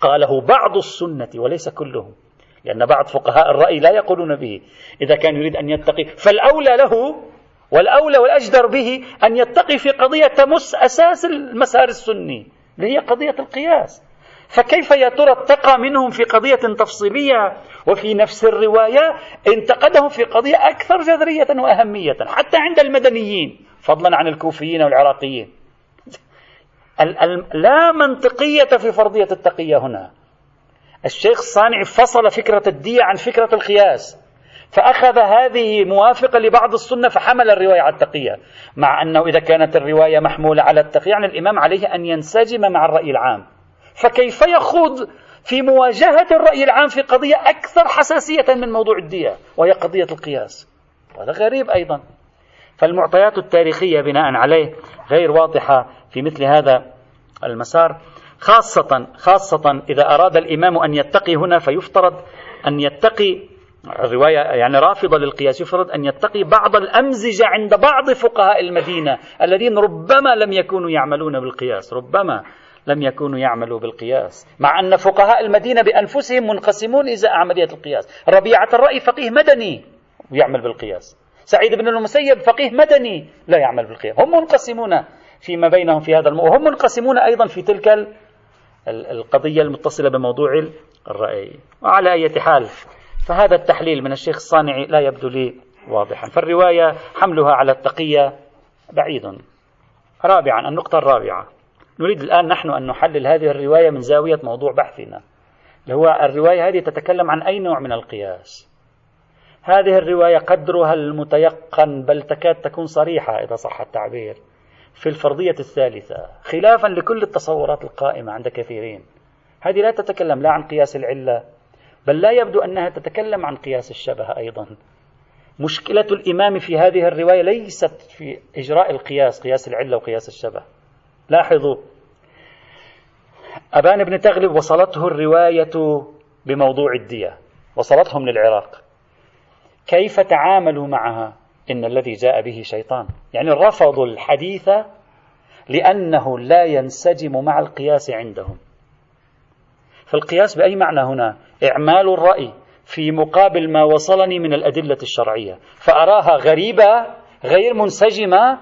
قاله بعض السنة وليس كلهم، لأن بعض فقهاء الرأي لا يقولون به. إذا كان يريد أن يتقي فالأولى له والأولى والأجدر به أن يتقي في قضية تمس أساس المسار السني اللي هي قضية القياس، فكيف يا ترى اتقى منهم في قضية تفصيلية وفي نفس الرواية انتقدهم في قضية أكثر جذرية وأهمية حتى عند المدنيين، فضلا عن الكوفيين والعراقيين. لا منطقية في فرضية التقية هنا. الشيخ الصانعي فصل فكرة الدية عن فكرة القياس، فأخذ هذه موافقة لبعض السنة فحمل الرواية على التقية، مع أنه إذا كانت الرواية محمولة على التقية يعني الإمام عليه أن ينسجم مع الرأي العام، فكيف يخوض في مواجهة الرأي العام في قضية أكثر حساسية من موضوع الدية وهي قضية القياس؟ هذا غريب أيضا. فالمعطيات التاريخية بناء عليه غير واضحة في مثل هذا المسار، خاصة خاصة إذا أراد الإمام أن يتقي هنا فيفترض أن يتقي الرواية يعني رافضة للقياس، يفترض أن يتقي بعض الأمزجة عند بعض فقهاء المدينة الذين ربما لم يكونوا يعملون بالقياس، ربما لم يكونوا يعملوا بالقياس، مع أن فقهاء المدينة بأنفسهم منقسمون إزاء عملية القياس. ربيعة الرأي فقيه مدني ويعمل بالقياس، سعيد بن المسيب فقيه مدني لا يعمل بالقياس، هم منقسمون فيما بينهم في هذا الموضوع، وهم منقسمون أيضا في تلك القضية المتصلة بموضوع الرأي. وعلى أي حال فهذا التحليل من الشيخ الصانعي لا يبدو لي واضحا، فالرواية حملها على التقية بعيد. رابعا، النقطة الرابعة، نريد الآن نحن أن نحلل هذه الرواية من زاوية موضوع بحثنا، اللي هو الرواية هذه تتكلم عن أي نوع من القياس. هذه الرواية قدرها المتيقن بل تكاد تكون صريحة إذا صح التعبير في الفرضية الثالثة، خلافا لكل التصورات القائمة عند كثيرين. هذه لا تتكلم لا عن قياس العلة، بل لا يبدو أنها تتكلم عن قياس الشبه أيضا. مشكلة الإمام في هذه الرواية ليست في إجراء القياس، قياس العلة وقياس الشبه. لاحظوا، أبان بن تغلب وصلته الرواية بموضوع الدية، وصلتهم للعراق، كيف تعاملوا معها؟ إن الذي جاء به شيطان، يعني رفضوا الحديث لأنه لا ينسجم مع القياس عندهم. فالقياس بأي معنى هنا؟ إعمال الرأي في مقابل ما وصلني من الأدلة الشرعية، فأراها غريبة غير منسجمة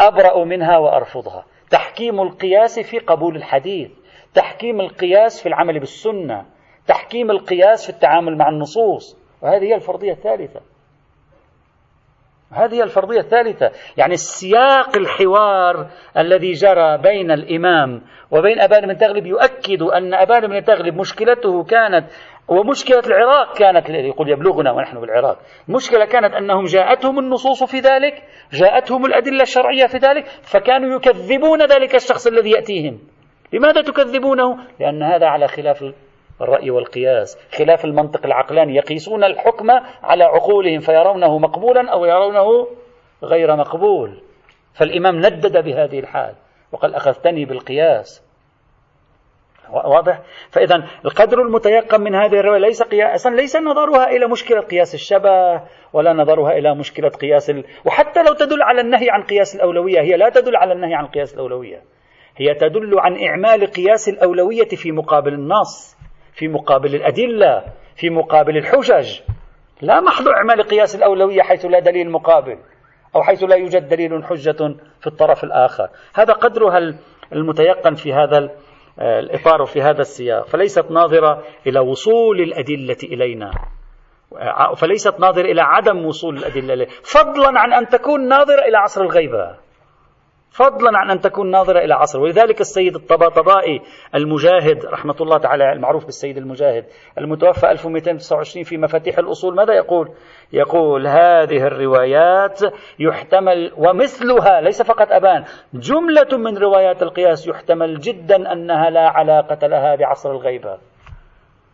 أبرأ منها وأرفضها. تحكيم القياس في قبول الحديث، تحكيم القياس في العمل بالسنة، تحكيم القياس في التعامل مع النصوص. وهذه هي الفرضية الثالثة، هذه هي الفرضية الثالثة. يعني السياق الحوار الذي جرى بين الإمام وبين أبان بن تغلب يؤكد أن أبان بن تغلب مشكلته كانت ومشكلة العراق كانت، يقول يبلغنا ونحن بالعراق، مشكلة كانت أنهم جاءتهم النصوص في ذلك، جاءتهم الأدلة الشرعية في ذلك، فكانوا يكذبون ذلك الشخص الذي يأتيهم. لماذا تكذبونه؟ لأن هذا على خلاف الرأي والقياس، خلاف المنطق العقلاني، يقيسون الحكم على عقولهم فيرونه مقبولا أو يرونه غير مقبول. فالإمام ندد بهذه الحال وقال أخذتني بالقياس. واضح؟ فإذا القدر المتيقن من هذه الرواية ليس قياسا، ليس نظرها إلى مشكلة قياس الشبه، ولا نظرها إلى مشكلة قياس ال... وحتى لو تدل على النهي عن قياس الأولوية، هي لا تدل على النهي عن قياس الأولوية، هي تدل عن إعمال قياس الأولوية في مقابل النص، في مقابل الأدلة، في مقابل الحجج، لا محض إعمال قياس الأولوية حيث لا دليل مقابل أو حيث لا يوجد دليل حجة في الطرف الآخر. هذا قدرها المتيقن في هذا الإطار في هذا السياق، فليست ناظرة إلى وصول الأدلة إلينا، فليست ناظرة إلى عدم وصول الأدلة إلينا، فضلا عن أن تكون ناظرة إلى عصر الغيبة، فضلا عن أن تكون ناظرة إلى عصر. ولذلك السيد الطباطبائي المجاهد رحمة الله تعالى، المعروف بالسيد المجاهد، المتوفى ألف ومئتين وتسعة وعشرين، في مفاتيح الأصول ماذا يقول؟ يقول هذه الروايات يحتمل، ومثلها ليس فقط أبان، جملة من روايات القياس يحتمل جدا أنها لا علاقة لها بعصر الغيبة،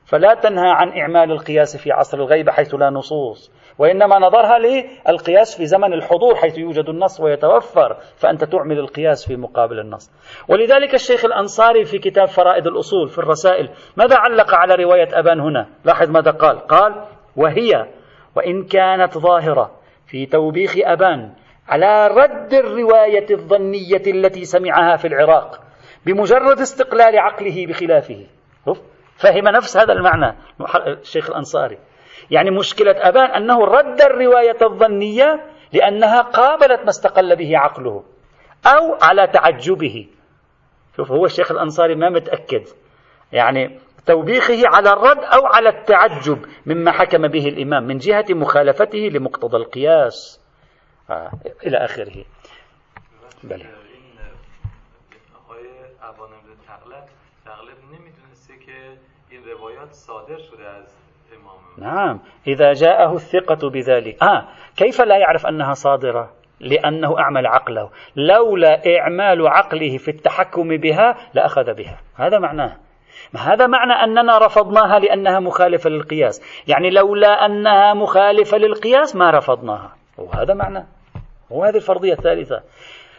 فلا تنهى عن إعمال القياس في عصر الغيبة حيث لا نصوص، وإنما نظرها للقياس في زمن الحضور حيث يوجد النص ويتوفر، فأنت تعمل القياس في مقابل النص. ولذلك الشيخ الأنصاري في كتاب فرائد الأصول في الرسائل ماذا علق على رواية أبان هنا؟ لاحظ ماذا قال، قال وهي وإن كانت ظاهرة في توبيخ أبان على رد الرواية الظنية التي سمعها في العراق بمجرد استقلال عقله بخلافه. فهم نفس هذا المعنى الشيخ الأنصاري، يعني مشكلة أبان أنه رد الرواية الظنية لأنها قابلت ما استقل به عقله أو على تعجبه. شوف، هو الشيخ الأنصاري ما متأكد، يعني توبيخه على الرد أو على التعجب مما حكم به الإمام من جهة مخالفته لمقتضى القياس آه. إلى آخره. بلى. نعم، إذا جاءه الثقة بذلك آه كيف لا يعرف أنها صادرة؟ لأنه أعمل عقله، لولا إعمال عقله في التحكم بها لأخذ بها. هذا معناه، هذا معنى أننا رفضناها لأنها مخالفة للقياس، يعني لولا أنها مخالفة للقياس ما رفضناها، وهذا معنى، وهذه الفرضية الثالثة.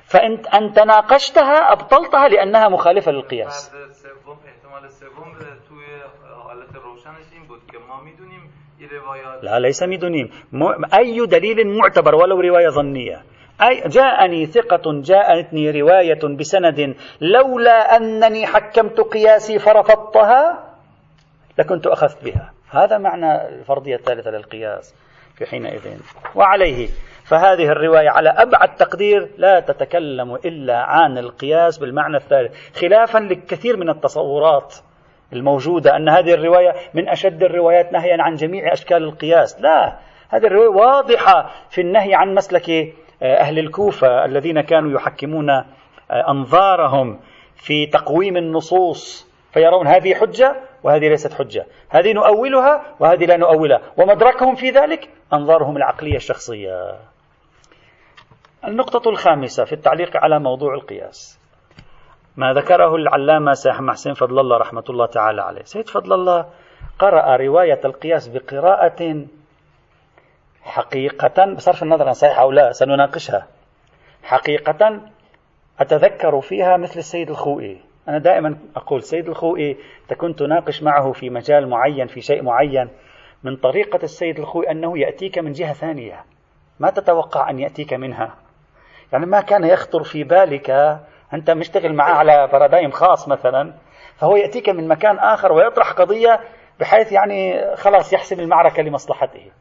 فأنت أن تناقشتها أبطلتها لأنها مخالفة للقياس. لا، ليس مدونين، أي دليل معتبر ولو رواية ظنية. أي جاءني ثقة، جاءتني رواية بسند لولا أنني حكمت قياسي فرفضتها لكنت أخذت بها. هذا معنى الفرضية الثالثة للقياس في حينئذ. وعليه فهذه الرواية على أبعد تقدير لا تتكلم إلا عن القياس بالمعنى الثالث، خلافا لكثير من التصورات الموجودة أن هذه الرواية من أشد الروايات نهيا عن جميع أشكال القياس. لا، هذه الرواية واضحة في النهي عن مسلك أهل الكوفة الذين كانوا يحكمون أنظارهم في تقويم النصوص، فيرون هذه حجة وهذه ليست حجة، هذه نؤولها وهذه لا نؤولها، ومدركهم في ذلك أنظارهم العقلية الشخصية. النقطة الخامسة في التعليق على موضوع القياس ما ذكره العلامة السيد حسين فضل الله رحمة الله تعالى عليه. سيد فضل الله قرأ رواية القياس بقراءة حقيقة، بصرف النظر عن صحيحة أو لا سنناقشها، حقيقة أتذكر فيها مثل السيد الخوئي. أنا دائما أقول السيد الخوئي كنت أناقش معه في مجال معين في شيء معين، من طريقة السيد الخوئي أنه يأتيك من جهة ثانية ما تتوقع أن يأتيك منها، يعني ما كان يخطر في بالك، أنت مشتغل معه على بارادايم خاص مثلا، فهو يأتيك من مكان آخر ويطرح قضية بحيث يعني خلاص يحسم المعركة لمصلحته.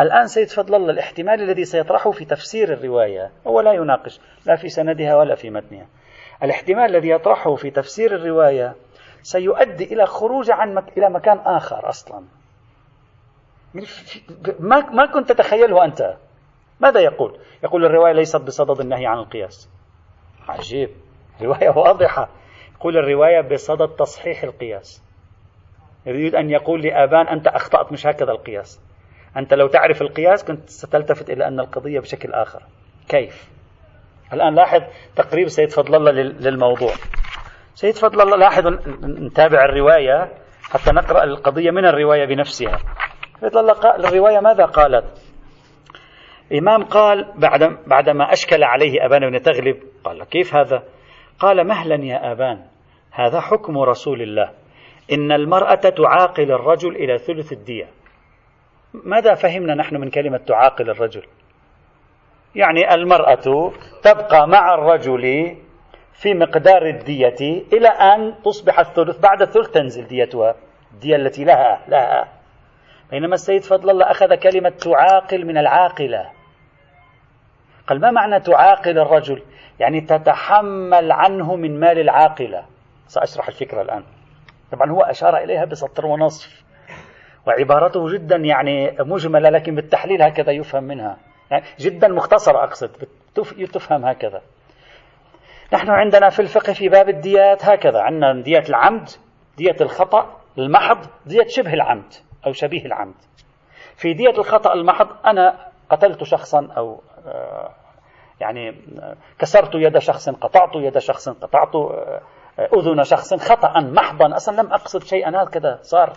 الآن سيد فضل الله الاحتمال الذي سيطرحه في تفسير الرواية هو لا يناقش لا في سندها ولا في متنها، الاحتمال الذي يطرحه في تفسير الرواية سيؤدي إلى خروج عن مك... إلى مكان آخر أصلا ما... ما كنت تتخيله أنت. ماذا يقول؟ يقول الرواية ليست بصدد النهي عن القياس. عجيب، رواية واضحة، يقول الرواية بصدد تصحيح القياس. يريد أن يقول لأبان أنت أخطأت، مش هكذا القياس، أنت لو تعرف القياس كنت ستلتفت إلى أن القضية بشكل آخر. كيف؟ الآن لاحظ تقريب سيد فضل الله للموضوع. سيد فضل الله، لاحظ نتابع الرواية حتى نقرأ القضية من الرواية بنفسها. سيد فضل الله الرواية ماذا قالت؟ إمام قال بعد بعدما أشكل عليه أبان بن تغلب، قال كيف هذا؟ قال مهلا يا أبان، هذا حكم رسول الله، إن المرأة تعاقل الرجل إلى ثلث الدية. ماذا فهمنا نحن من كلمة تعاقل الرجل؟ يعني المرأة تبقى مع الرجل في مقدار الدية إلى أن تصبح الثلث، بعد الثلث تنزل ديتها، الدية التي لها لها بينما السيد فضل الله أخذ كلمة تعاقل من العاقلة. قال ما معنى تعاقل الرجل؟ يعني تتحمل عنه من مال العاقلة. سأشرح الفكرة الآن. طبعا هو أشار إليها بسطر ونصف، وعبارته جدا يعني مجملة، لكن بالتحليل هكذا يفهم منها، يعني جدا مختصرة أقصد، تفهم هكذا. نحن عندنا في الفقه في باب الديات هكذا، عندنا دية العمد، دية الخطأ المحض، دية شبه العمد أو شبيه العمد. في دية الخطأ المحض أنا قتلت شخصا أو يعني كسرت يد شخص، قطعت يد شخص، قطعت أذن شخص خطأ محضا، أصلا لم أقصد شيئا هكذا صار،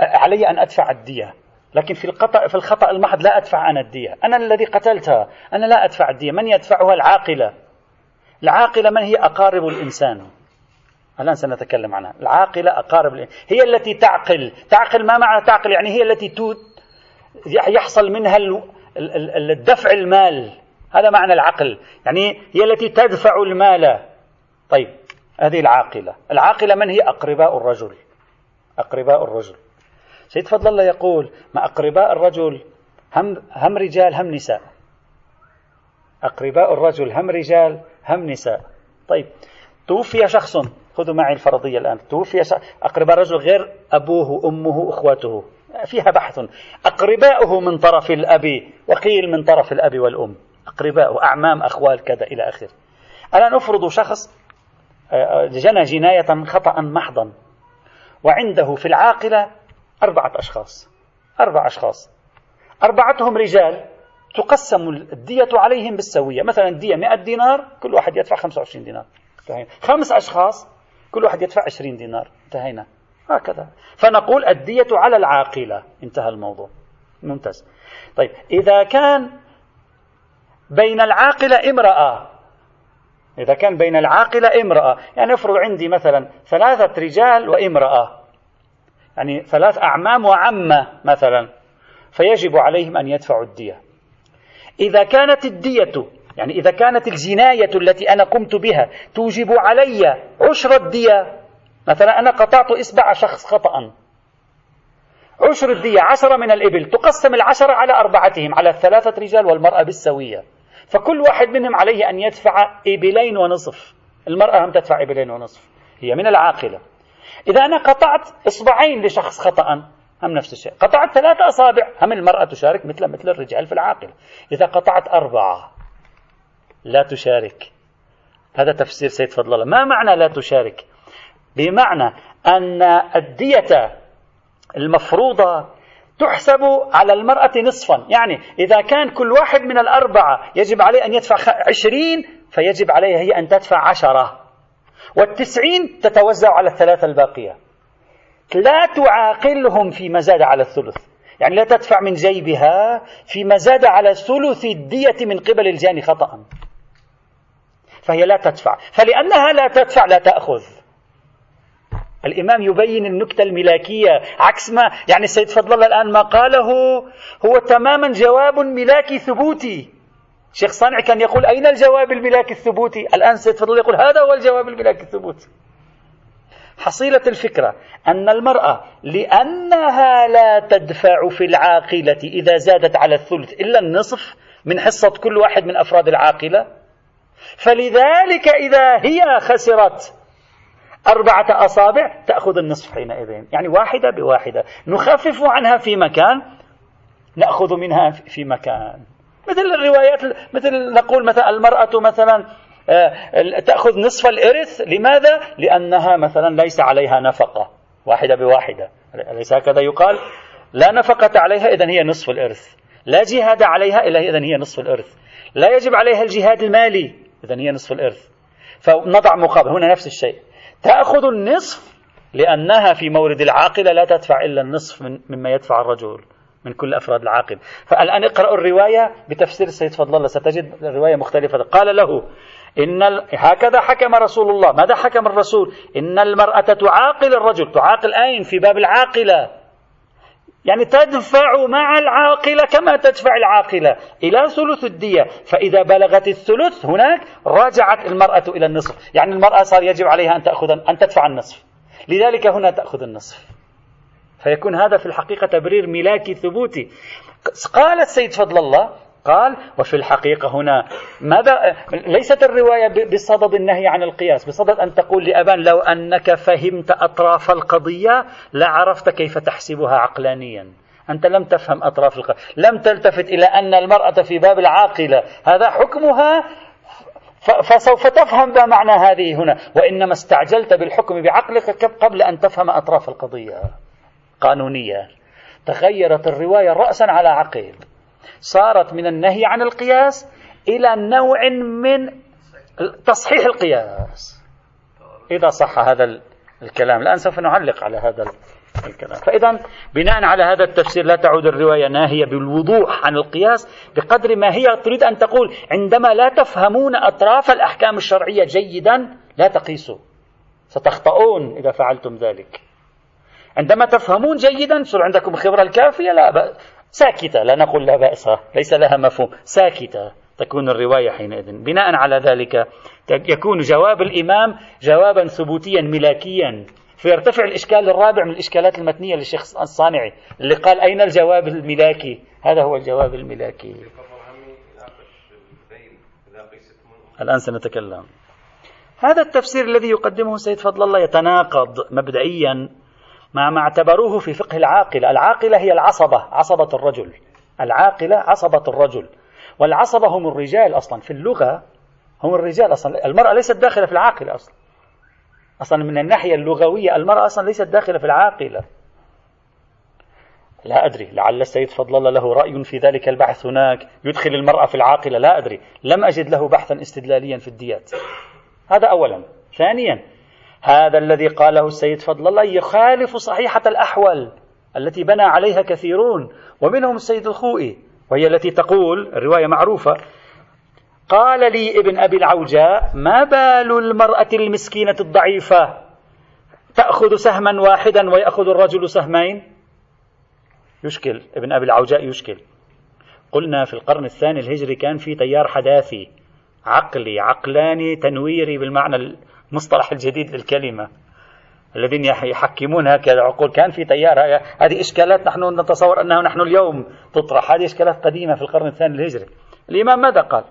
علي أن أدفع الدية. لكن في الخطأ في الخطأ المحض لا أدفع أنا الدية، أنا الذي قتلتها، أنا لا أدفع الدية. من يدفعها؟ العاقلة. العاقلة من هي؟ أقارب الإنسان. الآن سنتكلم عنها. العاقلة أقارب الإنسان، هي التي تعقل. تعقل ما معنى تعقل؟ يعني هي التي توت يحصل منها الدفع المال، هذا معنى العقل، يعني هي التي تدفع المال. طيب هذه العاقلة. العاقلة من هي؟ أقرباء الرجل. أقرباء الرجل. سيد فضل الله يقول ما أقرباء الرجل هم, هم رجال هم نساء. أقرباء الرجل هم رجال هم نساء. طيب توفي شخص، خذوا معي الفرضية الآن، توفي شخص. أقرباء الرجل غير أبوه أمه أخواته، فيها بحث. أقرباؤه من طرف الأب، وقيل من طرف الأب والأم، أقرباء أعمام أخوال كذا إلى آخر. الآن أفرض شخص جنى جناية خطأ محضا، وعنده في العاقلة أربعة أشخاص، أربع أشخاص أربعتهم رجال، تقسم الدية عليهم بالسوية. مثلا الدية مئة دينار، كل واحد يدفع خمسة وعشرين دينار. انتهينا. خمس أشخاص كل واحد يدفع عشرين دينار. انتهينا هكذا. فنقول الدية على العاقلة، انتهى الموضوع. ممتاز. طيب إذا كان بين العاقلة امرأة، إذا كان بين العاقلة امرأة، يعني أفرض عندي مثلا ثلاثة رجال وامرأة، يعني ثلاث أعمام وعمة مثلا، فيجب عليهم أن يدفعوا الدية. إذا كانت الدية، يعني إذا كانت الجناية التي أنا قمت بها توجب علي عشر الدية، مثلا أنا قطعت إصبع شخص خطأ، عشر الدية، عشرة من الإبل، تقسم العشرة على أربعتهم، على الثلاثة رجال والمرأة بالسوية، فكل واحد منهم عليه أن يدفع إبلين ونصف. المرأة هم تدفع إبلين ونصف، هي من العاقلة. إذا أنا قطعت إصبعين لشخص خطأ، هم نفس الشيء. قطعت ثلاثة أصابع، هم المرأة تشارك مثل مثل الرجال في العاقلة. إذا قطعت أربعة لا تشارك. هذا تفسير سيد فضل الله. ما معنى لا تشارك؟ بمعنى أن الدية المفروضة تحسب على المرأة نصفا، يعني إذا كان كل واحد من الأربعة يجب عليه أن يدفع عشرين، فيجب عليها هي أن تدفع عشرة، والتسعين تتوزع على الثلاثة الباقية. لا تعاقلهم فيما زاد على الثلث، يعني لا تدفع من جيبها فيما زاد على ثلث الدية من قبل الجاني خطأ، فهي لا تدفع. فلأنها لا تدفع لا تأخذ. الإمام يبين النكتة الملاكية، عكس ما يعني السيد فضل الله الآن ما قاله هو تماما جواب ملاكي ثبوتي. الشيخ صانع كان يقول أين الجواب الملاكي الثبوتي؟ الآن السيد فضل الله يقول هذا هو الجواب الملاكي الثبوتي. حصيلة الفكرة أن المرأة لأنها لا تدفع في العاقلة إذا زادت على الثلث إلا النصف من حصة كل واحد من أفراد العاقلة، فلذلك إذا هي خسرت أربعة أصابع تأخذ النصف حينئذ، يعني واحدة بواحدة، نخفف عنها في مكان، نأخذ منها في مكان. مثل الروايات، مثل نقول مثلا المرأة مثلا تأخذ نصف الإرث. لماذا؟ لأنها مثلا ليس عليها نفقة واحدة بواحدة، ليس هكذا يقال؟ لا نفقة عليها إذن هي نصف الإرث، لا جهاد عليها إذن هي نصف الإرث، لا يجب عليها الجهاد المالي إذن هي نصف الإرث. فنضع مقابل هنا نفس الشيء، تأخذ النصف لأنها في مورد العاقلة لا تدفع إلا النصف من مما يدفع الرجل من كل أفراد العاقل. فالآن اقرأوا الرواية بتفسير السيد فضل الله، ستجد الرواية مختلفة. قال له إن ال... هكذا حكم رسول الله. ماذا حكم الرسول؟ إن المرأة تعاقل الرجل. تعاقل أين؟ في باب العاقلة، يعني تدفع مع العاقلة كما تدفع العاقلة إلى ثلث الدية. فإذا بلغت الثلث هناك رجعت المرأة إلى النصف، يعني المرأة صار يجب عليها أن تأخذ أن تدفع النصف، لذلك هنا تأخذ النصف. فيكون هذا في الحقيقة تبرير ملاكي ثبوتي. قال السيد فضل الله، قال وفي الحقيقة هنا ماذا؟ ليست الرواية بصدد النهي عن القياس، بصدد أن تقول لأبان لو أنك فهمت أطراف القضية لعرفت كيف تحسبها عقلانيا. أنت لم تفهم أطراف القضية، لم تلتفت إلى أن المرأة في باب العاقلة هذا حكمها، فسوف تفهم بمعنى هذه هنا، وإنما استعجلت بالحكم بعقلك قبل أن تفهم أطراف القضية قانونية. تغيرت الرواية رأسا على عقب، صارت من النهي عن القياس إلى نوع من تصحيح القياس إذا صح هذا الكلام. الآن سوف نعلق على هذا الكلام. فإذا بناء على هذا التفسير لا تعود الرواية ناهية بالوضوح عن القياس بقدر ما هي تريد أن تقول عندما لا تفهمون أطراف الأحكام الشرعية جيدا لا تقيسوا، ستخطئون إذا فعلتم ذلك. عندما تفهمون جيدا صار عندكم خبرة الكافية، لا بأس ساكتة، لا نقول لا بأس، ليس لها مفهوم، ساكتة تكون الرواية حينئذ. بناء على ذلك يكون جواب الإمام جوابا ثبوتيا ملاكيا. فيرتفع الإشكال الرابع من الإشكالات المتنية للشيخ الصانعي اللي قال أين الجواب الملاكي؟ هذا هو الجواب الملاكي. الآن سنتكلم. هذا التفسير الذي يقدمه السيد فضل الله يتناقض مبدئيا مع ما اعتبروه في فقه العاقلة. العاقلة هي العصبة، عصبة الرجل، العاقلة عصبة الرجل، والعصبة هم الرجال أصلا في اللغة، هم الرجال أصلا. المرأة ليست داخلة في العاقلة أصلا، أصلا من الناحية اللغوية المرأة أصلا ليست داخلة في العاقلة. لا أدري لعل السيد فضل الله له رأي في ذلك البحث، هناك يدخل المرأة في العاقلة، لا أدري، لم أجد له بحثا استدلاليا في الديات. هذا أولا. ثانيا، هذا الذي قاله السيد فضل الله يخالف صحيحة الأحول التي بنى عليها كثيرون ومنهم السيد الخوئي، وهي التي تقول، الرواية معروفة، قال لي ابن أبي العوجاء ما بال المرأة المسكينة الضعيفة تأخذ سهما واحدا ويأخذ الرجل سهمين؟ يشكل ابن أبي العوجاء، يشكل. قلنا في القرن الثاني الهجري كان في تيار حداثي عقلي عقلاني تنويري بالمعنى المصطلح الجديد للكلمة، الذين يحكمون هكذا عقول، كان في تيار. هذه إشكالات نحن نتصور أنها نحن اليوم تطرح، هذه إشكالات قديمة في القرن الثاني الهجري. الإمام ماذا قال؟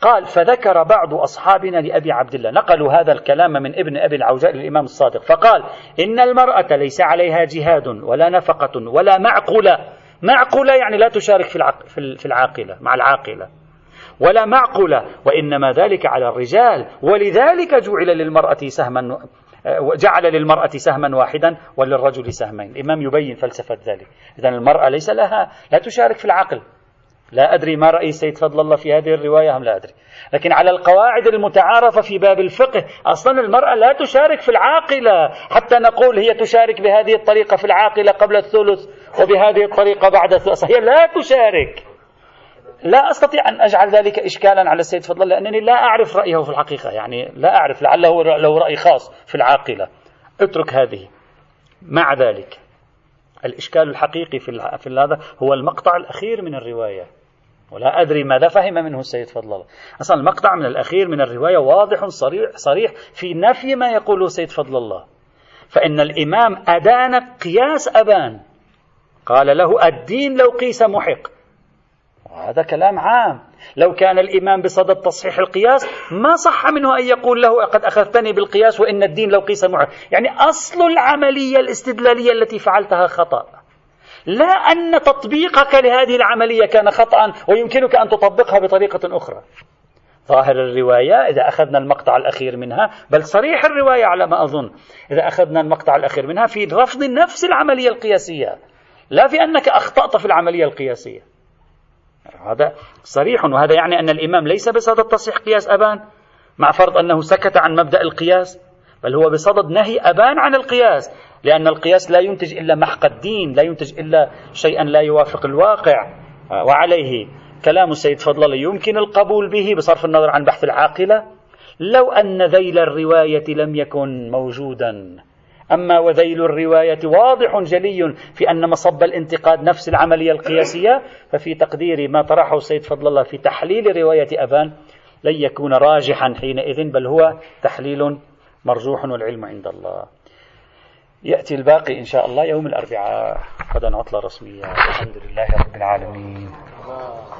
قال فذكر بعض أصحابنا لأبي عبد الله، نقلوا هذا الكلام من ابن أبي العوجاء للإمام الصادق، فقال إن المرأة ليس عليها جهاد ولا نفقة ولا معقولة. معقولة يعني لا تشارك في العاقلة، مع العاقلة، ولا معقولة، وإنما ذلك على الرجال، ولذلك جعل للمرأة سهما، جعل للمرأة سهما واحدا وللرجل سهمين. الإمام يبين فلسفة ذلك. إذن المرأة ليس لها، لا تشارك في العقل. لا أدري ما رأي السيد فضل الله في هذه الرواية، هم لا أدري، لكن على القواعد المتعارفة في باب الفقه أصلا المرأة لا تشارك في العاقلة، حتى نقول هي تشارك بهذه الطريقة في العاقلة قبل الثلث وبهذه الطريقة بعد الثلث، هي لا تشارك. لا أستطيع أن أجعل ذلك إشكالا على السيد فضل الله لأنني لا أعرف رأيه في الحقيقة، يعني لا أعرف، لعله له رأي خاص في العاقلة، اترك هذه. مع ذلك الإشكال الحقيقي في هذا هو المقطع الأخير من الرواية، ولا أدري ماذا فهم منه السيد فضل الله. أصلا المقطع من الأخير من الرواية واضح صريح, صريح في نفي ما يقوله السيد فضل الله. فإن الإمام أدان قياس أبان، قال له الدين لو قيس محق، هذا كلام عام. لو كان الإمام بصدد تصحيح القياس ما صح منه أن يقول له قد أخذتني بالقياس وإن الدين لو قيس معه، يعني أصل العملية الاستدلالية التي فعلتها خطأ، لا أن تطبيقك لهذه العملية كان خطأ ويمكنك أن تطبقها بطريقة أخرى. ظاهر الرواية إذا أخذنا المقطع الأخير منها، بل صريح الرواية على ما أظن، إذا أخذنا المقطع الأخير منها في رفض نفس العملية القياسية، لا في أنك أخطأت في العملية القياسية، هذا صريح. وهذا يعني أن الإمام ليس بصدد تصحيح قياس أبان مع فرض أنه سكت عن مبدأ القياس، بل هو بصدد نهي أبان عن القياس، لأن القياس لا ينتج إلا محق الدين، لا ينتج إلا شيئا لا يوافق الواقع. وعليه كلام السيد فضل الله يمكن القبول به بصرف النظر عن بحث العاقلة، لو أن ذيل الرواية لم يكن موجودا. أما وذيل الرواية واضح جلي في أن مصب الانتقاد نفس العملية القياسية، ففي تقديري ما طرحه السيد فضل الله في تحليل رواية أبان لن يكون راجحا حينئذ، بل هو تحليل مرجوح والعلم عند الله. يأتي الباقي إن شاء الله يوم الأربعاء، غدا عطلة رسمية. الحمد لله رب العالمين.